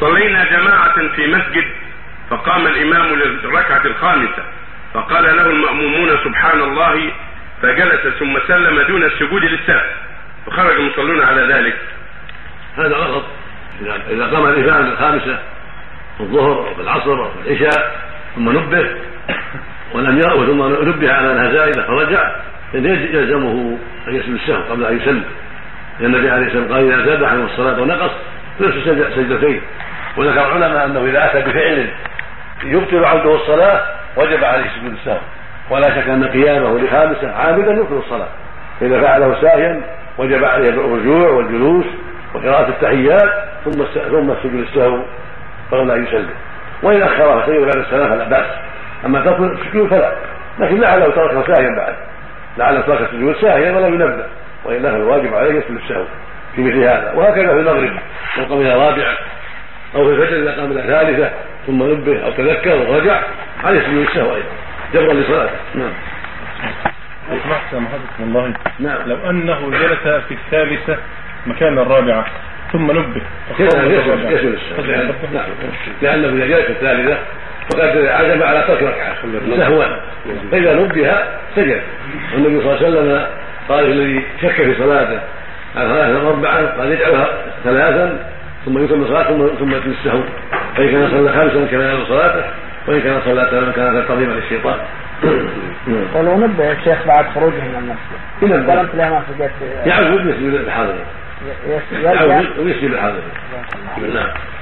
صلينا جماعة في مسجد فقام الإمام للركعة الخامسة فقال له المأمومون سبحان الله فجلس ثم سلم دون السجود للسهو فخرج المصلون على ذلك. هذا غلط. إذا قام الإمام الخامسة في الظهر أو في العصر أو في العشاء ثم نبه ولم يرى ثم نبه على أنها زائدة فرجع يلزمه أن يسجد السهو قبل أن يسلم، لأن النبي عليه الصلاة والسلام قال إذا زاد عن الصلاة ونقص نفس سجدتين. وذكر العلماء أنه إذا أتى بفعل يبطل عنده الصلاة وجب عليه سجود السهو، ولا شك أن قيامه لخامسة عامدا يبطل الصلاة، فإذا فعله ساهيا وجب عليه الرجوع والجلوس وقراءة التحيات ثم سجود السهو قبل أن يسلم. وإن أخرها سيد بعد السلام فلا بأس، أما تطلب السجود فلا، لكن لعله تركه ساهيا بعد، لعله ترك السجود ساهيا ولا ينبه، وإلا الواجب عليه يسجد السهو في مثل هذا. وهكذا في المغرب من قام إلى رابعة أو في الفجر إذا قام إلى ثالثة ثم نبه أو تذكر ورجع عليه سجود السهو أيضا جبرا لصلاته. نعم. أسمعت سامحتكم الله. نعم. لو أنه جلس في الثالثة مكان الرابعة ثم نبه يسجد السهو، لأنه إذا جلس في الثالثة فقد عزم على ترك ركعة سهوا، فإذا نبه سجد. والنبي صلى الله عليه وسلم قال الذي شك في صلاته على ثلاثة أربعة قال يجعلها ثلاثا ثم يتم صلاته ثم يتم السهو، فإن كان صلى خمسا كان يجعل صلاته، وإن كان صلى ثلاثا كان تقريبا للشيطان. ولو نبه يا شيخ بعد خروجه من المسجد ظلمت له ما سجدت يعود ويسجد الحاضر، يسجد الحاضر. نعم.